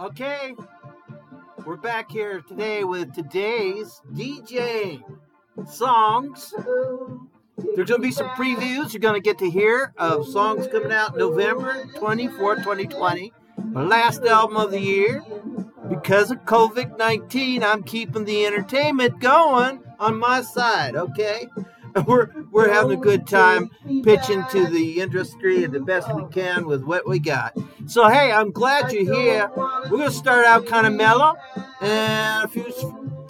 Okay, we're back here today with today's DJ songs. There's going to be some previews you're going to get to hear of songs coming out November 24, 2020. My last album of the year. Because of COVID 19, I'm keeping the entertainment going on my side, okay? We're having a good time pitching to the industry and the best we can with what we got. So, hey, I'm glad you're here. We're going to start out kind of mellow and a few,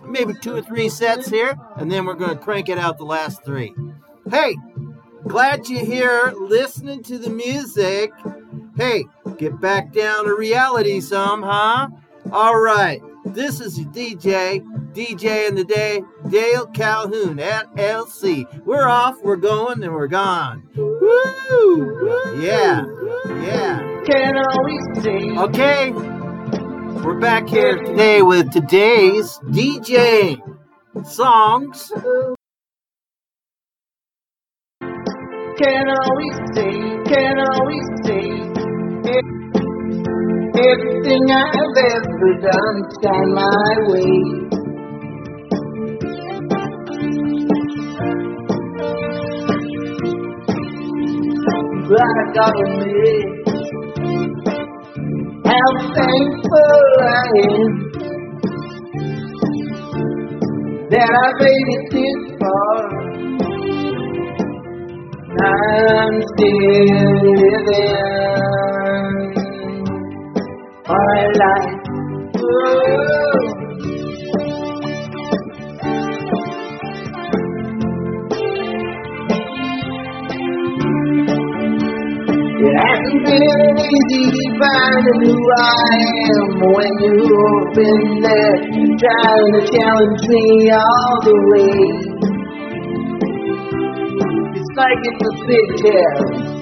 maybe 2 or 3 sets here, and then we're going to crank it out the last 3. Hey, glad you're here listening to the music. Hey, get back down to reality some, huh? All right, this is your DJ in the day, Dale Calhoun at LC. We're off, we're going, and we're gone. Woo! Yeah. Can't always see. Okay, we're back here today with today's DJ songs. Can't always see. Can't always see. Everything I've ever done's gone my way. But I gotta admit how thankful I am that I made it this far. I'm still living my life. Ooh. It hasn't been easy finding who I am when you've been there trying to challenge me all the way. It's like it's a big test.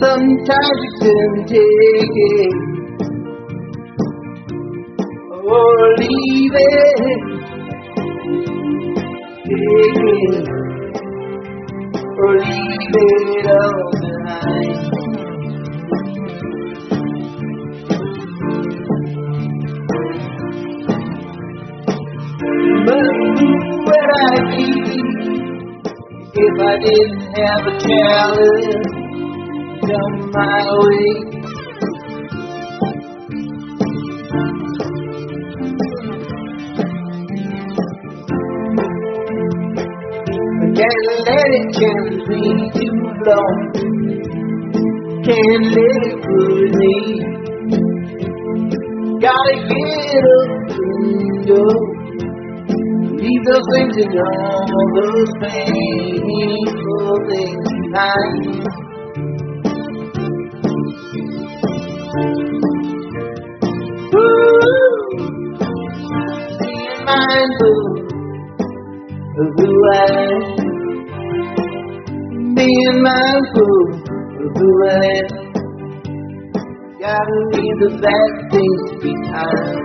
Sometimes you couldn't take it or leave it. Take it or leave it all behind. But who would I be if I didn't have a challenge on my way? I can't let it carry me too long. Can't let it pull me. Gotta get up and go. Leave those things and all those painful things behind. Being mindful of who I am. Gotta leave the bad things behind.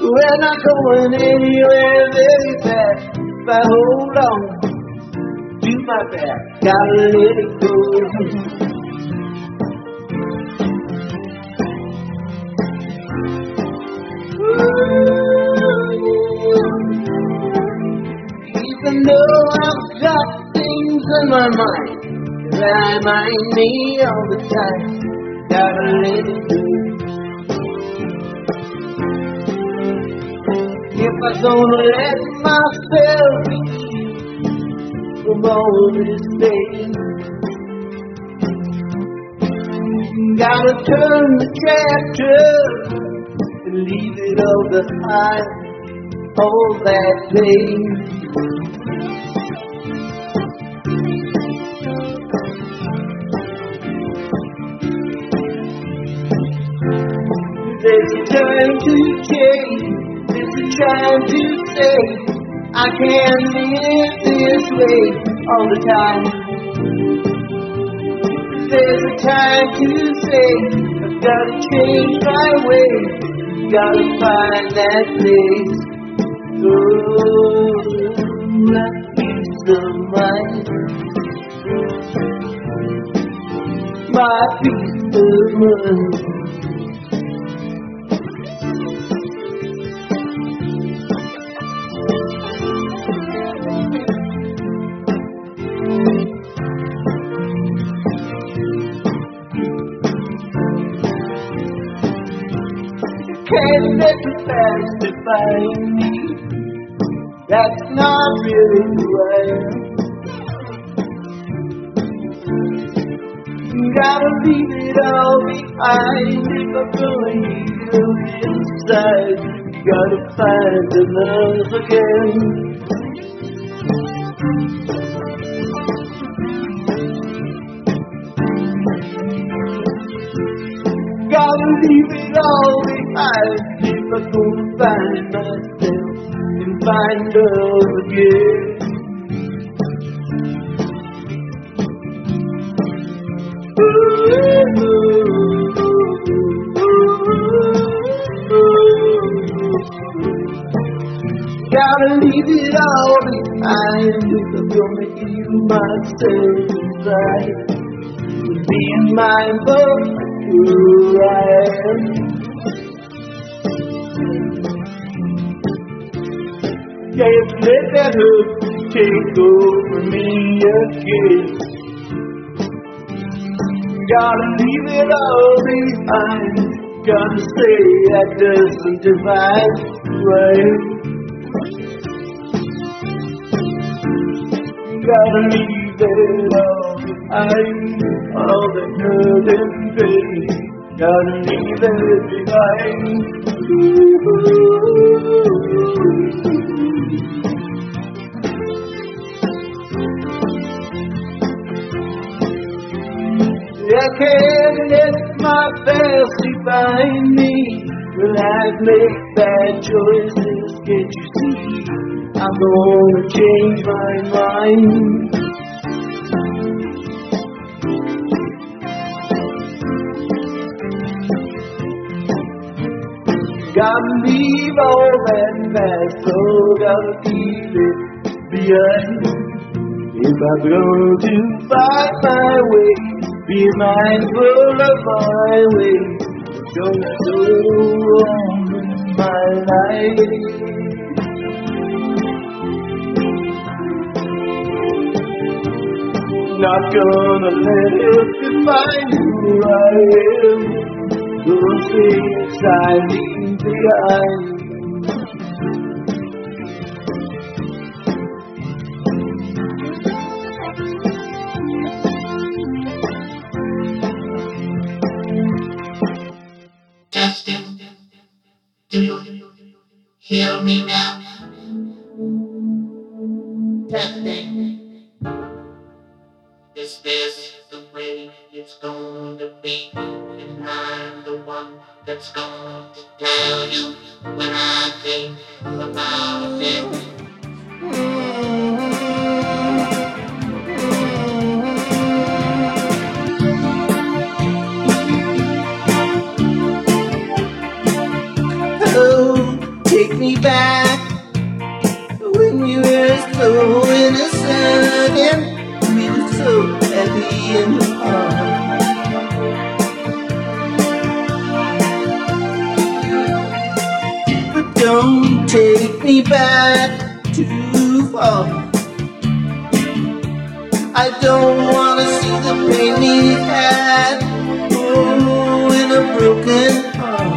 We're not going anywhere very fast. If I hold on to my back, gotta let it go. Even though I've got things in my mind that remind me all the time, gotta let it go. If I don't let myself be from all this pain, gotta turn the chapter and leave it all behind, all that pain. There's a time to change, there's a time to say, I can't live this way all the time. There's a time to say, I've got to change my way, gotta find that place. Oh, my peace of mind, my peace of mind. Can't let the past define me. That's not really who I am. Gotta leave it all behind if I'm gonna heal inside. Gotta find the love again. Gotta leave it all behind. If I don't find myself and find love again. Gotta leave it all behind if I'm gonna give myself right. Being mindful of who I am. Can't let that hook take over me again. Gotta leave it all behind. Gotta say that doesn't divide, right? Gotta leave it all behind. All that hurt and pain. Gotta leave it behind. Ooh. I can't let my past define me. When I make bad choices, can't you see? I'm gonna change my mind. Gotta leave all that past, so gotta keep it behind. If I'm going to fight my way, be mindful of my way. Don't go on in my life. Not gonna let it define who I am. Those things I leave behind. Hear me now. Testing. Is this the way it's going to be? And I'm the one that's going to tell you when I think about it. Me back when you were so innocent and we were so happy in the heart. But don't take me back too far. I don't want to see the pain we had. Oh, in a broken heart.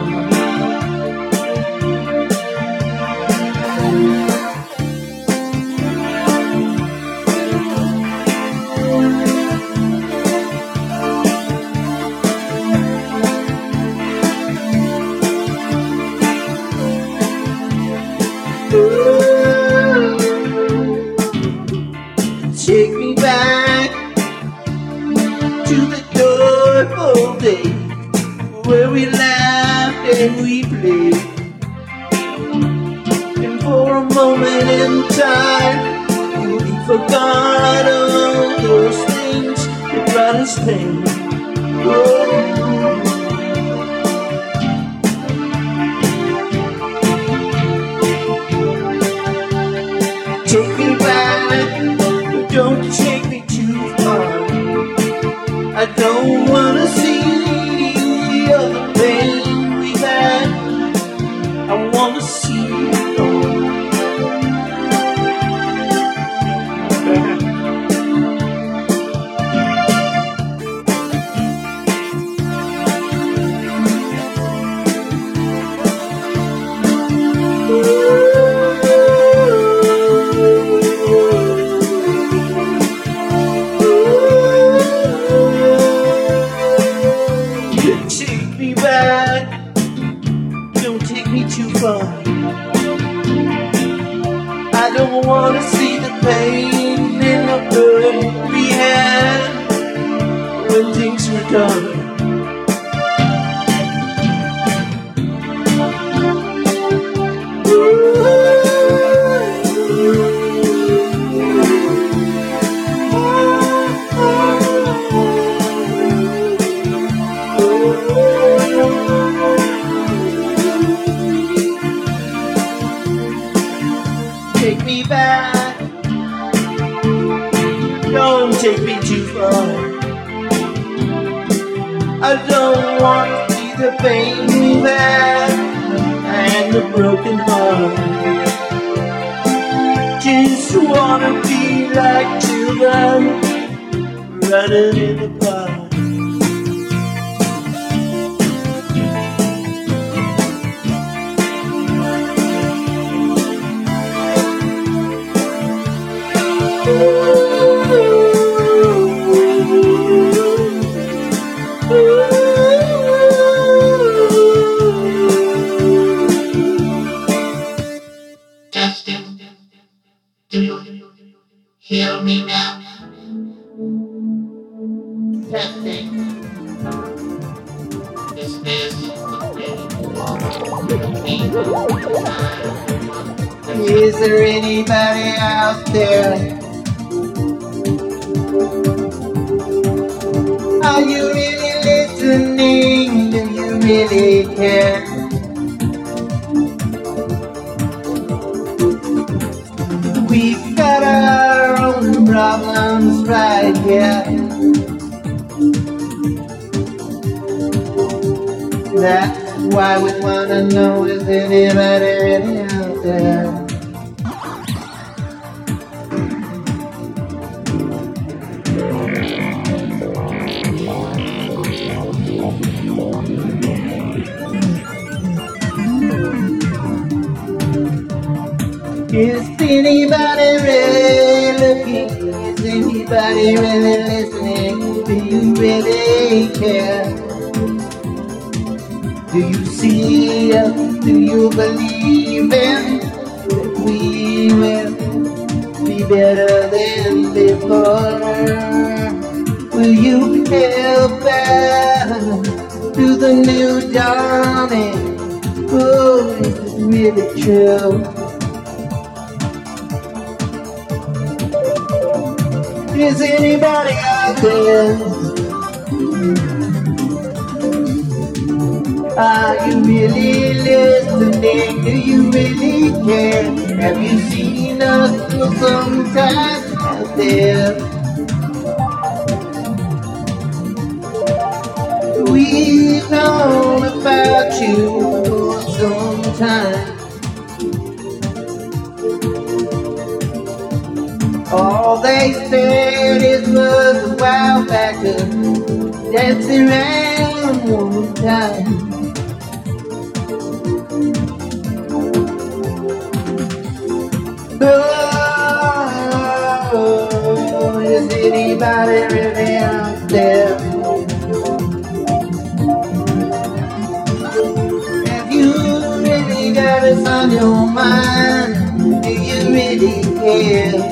To the joyful day where we laughed game we play. And for a moment in time, we forgot all those things that brought us pain. Oh. Take me back, but don't take me too far. I don't wanna see too far. I don't want to see the pain in the hurt we had when things were done. Take me back, don't take me too far. I don't want to see the pain back and the broken heart. Just wanna be like children running in the park. Justin, do you hear me now? Testing. Is this the way? Is there anybody out there? Are you really listening? Do you really care? We've got our own problems right here. That's why we wanna know, is anybody really out there? Is anybody really looking? Is anybody really listening? Do you really care? Do you see us? Do you believe in that we will be better than before? Will you help us to the new dawning? Oh, is it really true? Is anybody out there? Are you really listening? Do you really care? Have you seen us for some time out there? We've known about you for some time. All they said is was a while back up, dancing around one time. Oh, is anybody really out there? Have you really got us on your mind? Do you really care?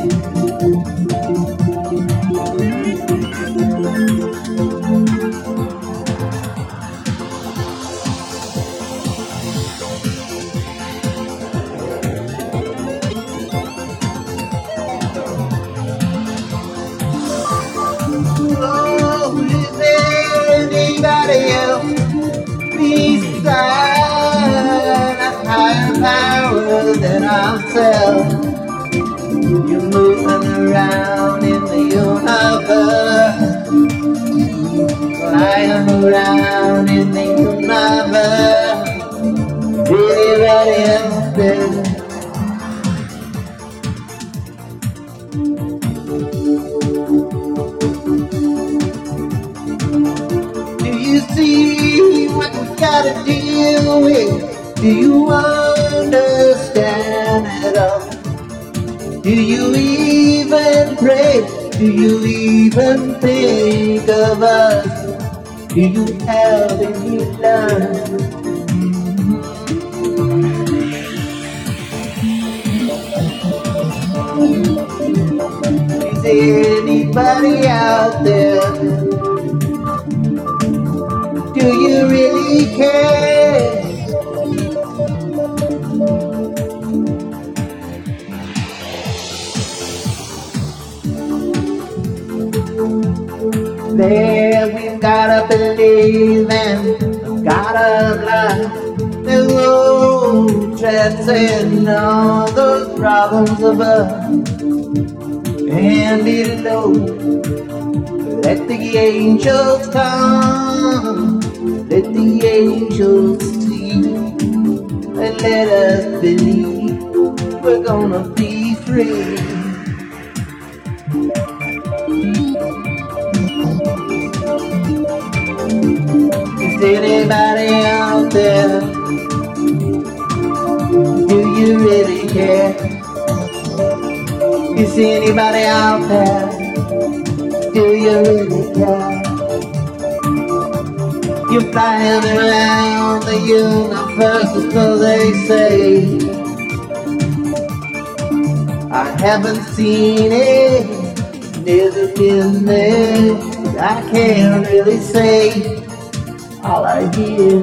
yourself. You're moving around in the universe, flying around in the universe. Really, ready and steady. See what you gotta deal with. Do you understand it all? Do you even pray? Do you even think of us? Do you have any love? Is there anybody out there? Do you really care? There we've gotta believe and gotta glide. There's no transcend all those problems above and below. Let the angels come. Let the angels sing and let us believe we're gonna be free. Is anybody out there? Do you really care? Is anybody out there? Do you really care? You're flying around the universe, so they say. I haven't seen it, neither been there. I can't really say. All I hear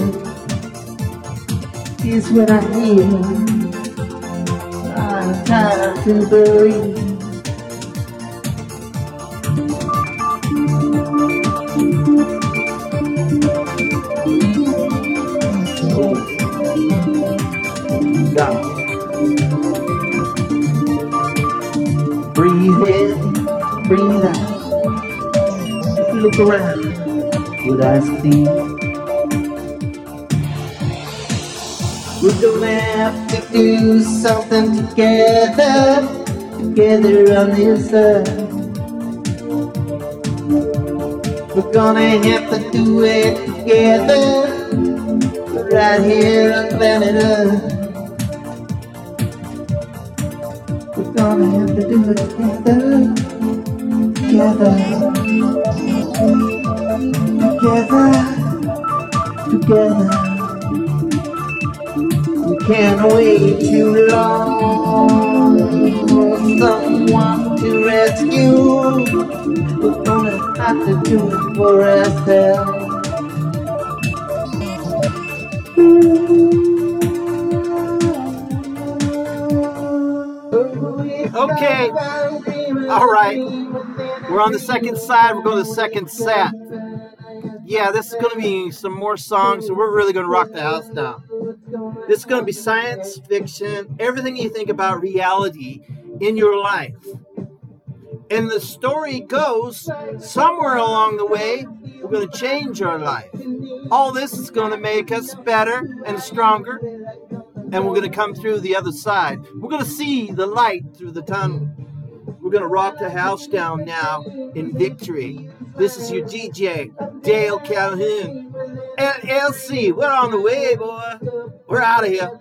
is what I hear. I'm tired to breathe. Breathe in, breathe out. Look around. What I see. We're gonna have to do something together, together on this earth. We're gonna have to do it together, right here on planet Earth. We're gonna have to do it together, together, together, together. We can't wait too long for someone to rescue. We're gonna have to do it for ourselves. Okay, all right, we're on the second side, we're going to the second set. Yeah, this is going to be some more songs, so we're really going to rock the house down. This is going to be science fiction, everything you think about reality in your life. And the story goes, somewhere along the way, we're going to change our life. All this is going to make us better and stronger. And we're going to come through the other side. We're going to see the light through the tunnel. We're going to rock the house down now in victory. This is your DJ, Dale Calhoun. And LC, we're on the way, boy. We're out of here.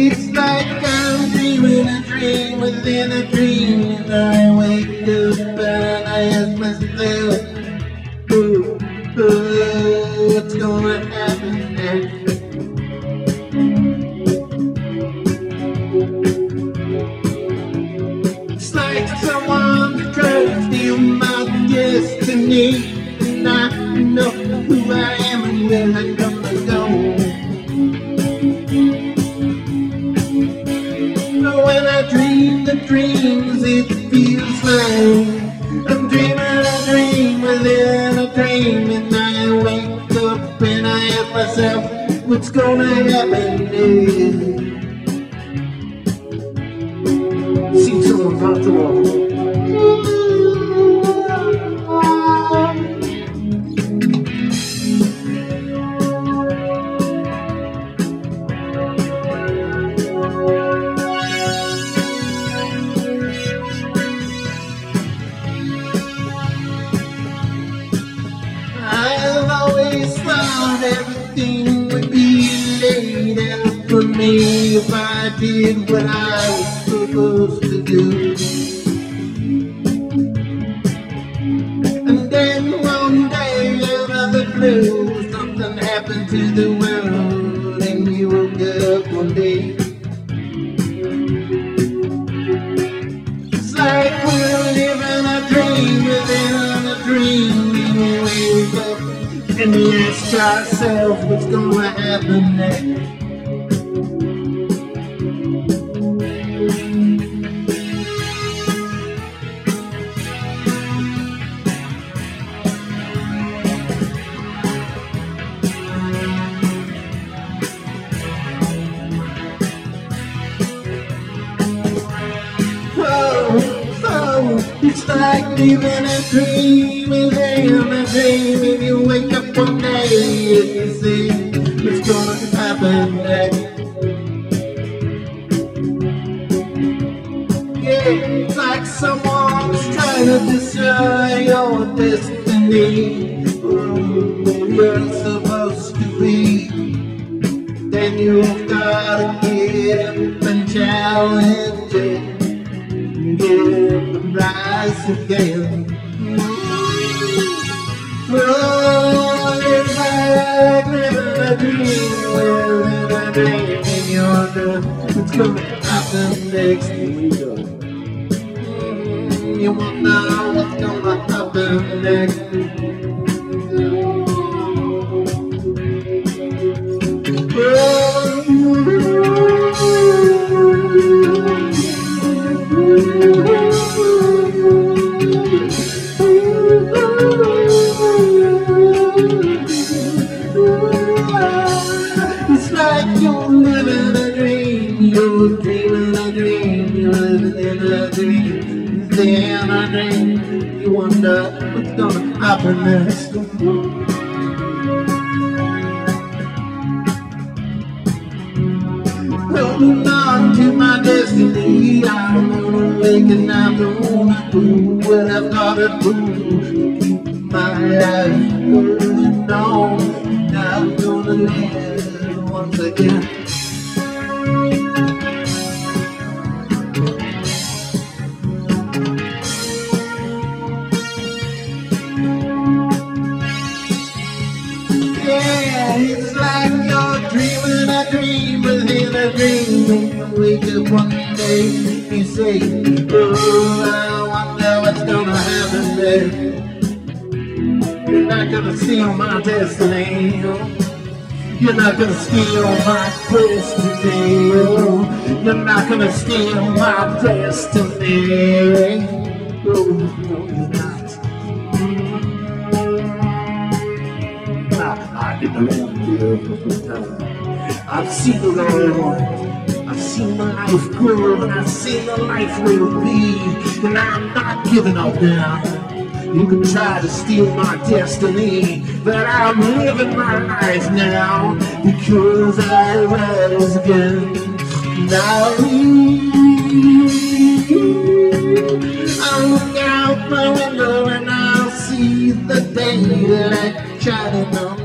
It's like I'm dreaming a dream within a dream, and I wake up and I ask myself, what's gonna happen next? It's like someone trying to steal my destiny, and I know. it feels like I'm dreaming a dream within a dream, and I wake up and I ask myself, what's gonna happen now? Seems so uncomfortable. Everything would be laid out for me if I did what I was supposed to do. And then one day out of the blue, something happened to the world, and you woke up one day. It's like we're living a dream within a dream, and we wake up and we ask ourselves, what's gonna happen next? It's like living a dream within a dream, and you wake up one day and you see what's gonna happen next. Yeah, it's like someone's trying to destroy your destiny, who you're supposed to be. Then you've gotta get up and challenge it. Rise again. Oh, it's like living a dream within a dream, and you wonder what's gonna happen next. You wonder what's gonna happen next. It's like you're living a dream, you're dreaming a dream, you're living a dream, staying a dream, you wonder what's gonna happen next. Holding on to my destiny, I'm gonna make it, I'm gonna do what I've gotta do. Keep my life going on, and I'm gonna live once again. Yeah, it's like you're dreaming a dream within a dream, and you wake up one day and you say, oh, I wonder what's gonna happen there. You're not gonna steal my destiny, you're not gonna steal my destiny, you're not gonna steal my destiny. Oh, no, you're not. I've been around here for some time. I've seen the Lord. I've seen my life grow, and I've seen the life will be. And I'm not giving up now. You can try to steal my destiny, but I'm living my life now, because I rise again. Now I look out my window and I'll see the daylight shining on.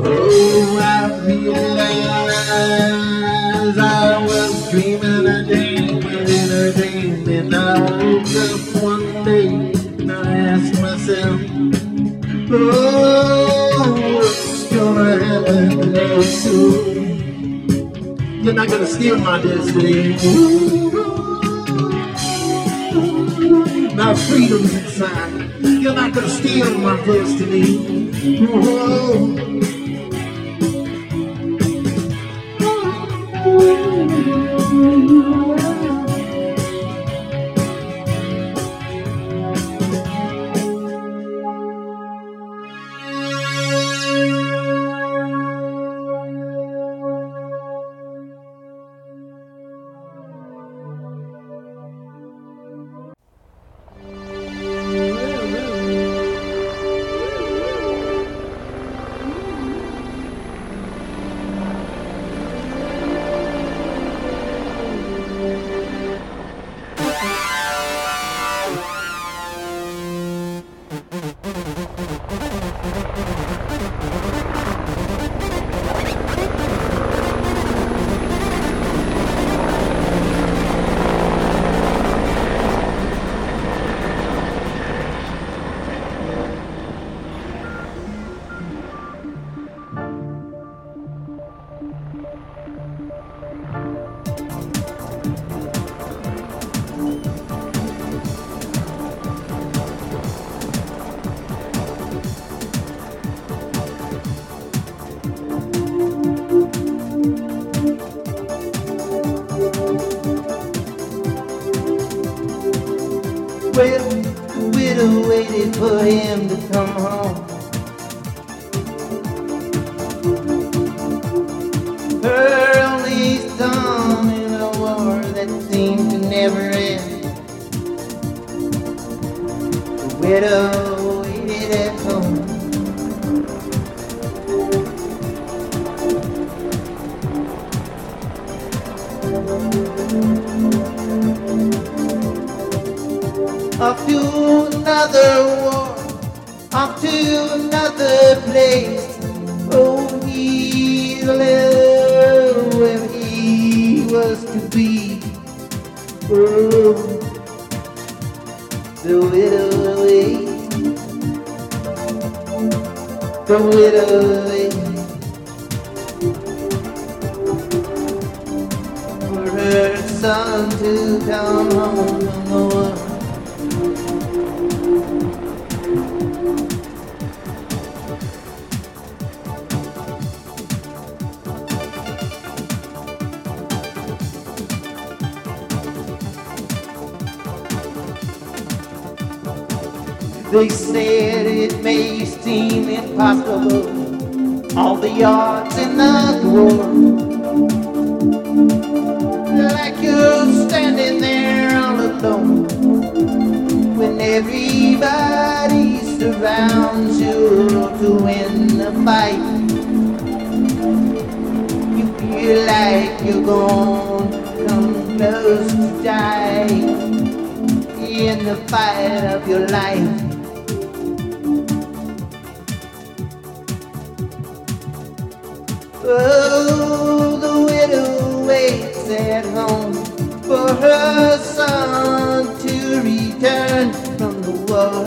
Oh, I realize I was dreaming a dream within a dream, and I woke up one day and I asked myself, oh, what's gonna happen next? You're not gonna steal my destiny. My freedom's inside. You're not gonna steal my destiny. Whoa. Oh. For him to come home, her only son in a war that seemed to never end. The widow waited at home. Off to another war, off to another place. Oh, he lived where he was to be. Oh, the widow waits for her son to come home no more. They said it may seem impossible, all the odds in the war, like you're standing there all alone, when everybody surrounds you to win the fight. You feel like you're gonna come close to die in the fight of your life. Oh, the widow waits at home for her son to return from the war.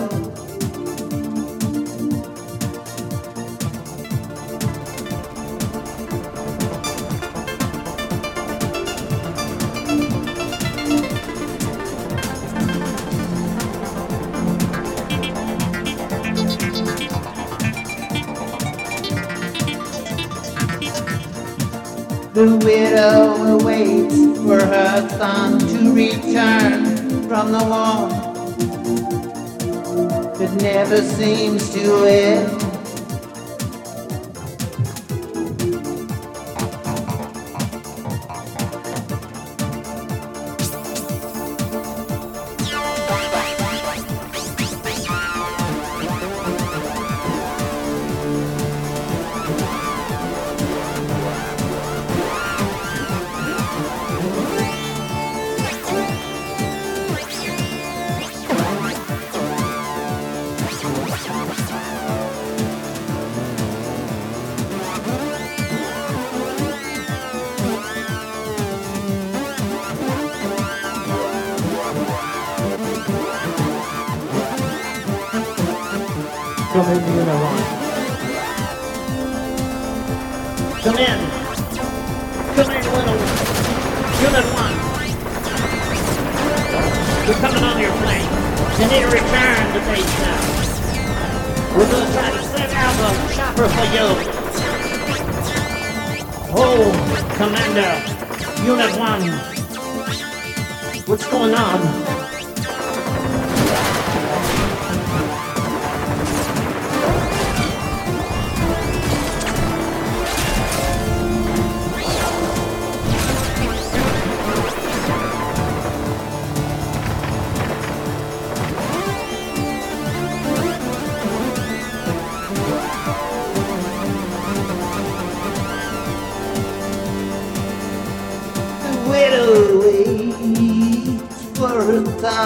The widow waits for her son to return from the war that never seems to end. Come in, you know one. Come in, little unit one. We're coming on your plane. You need to return to base now. We're gonna try to send out a chopper for you. Oh, Commander, Unit One. What's going on?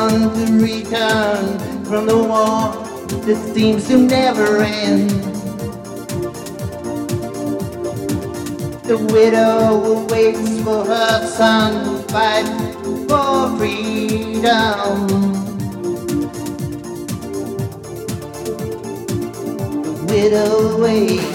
To return from the war that seems to never end. The widow waits for her son to fight for freedom. The widow waits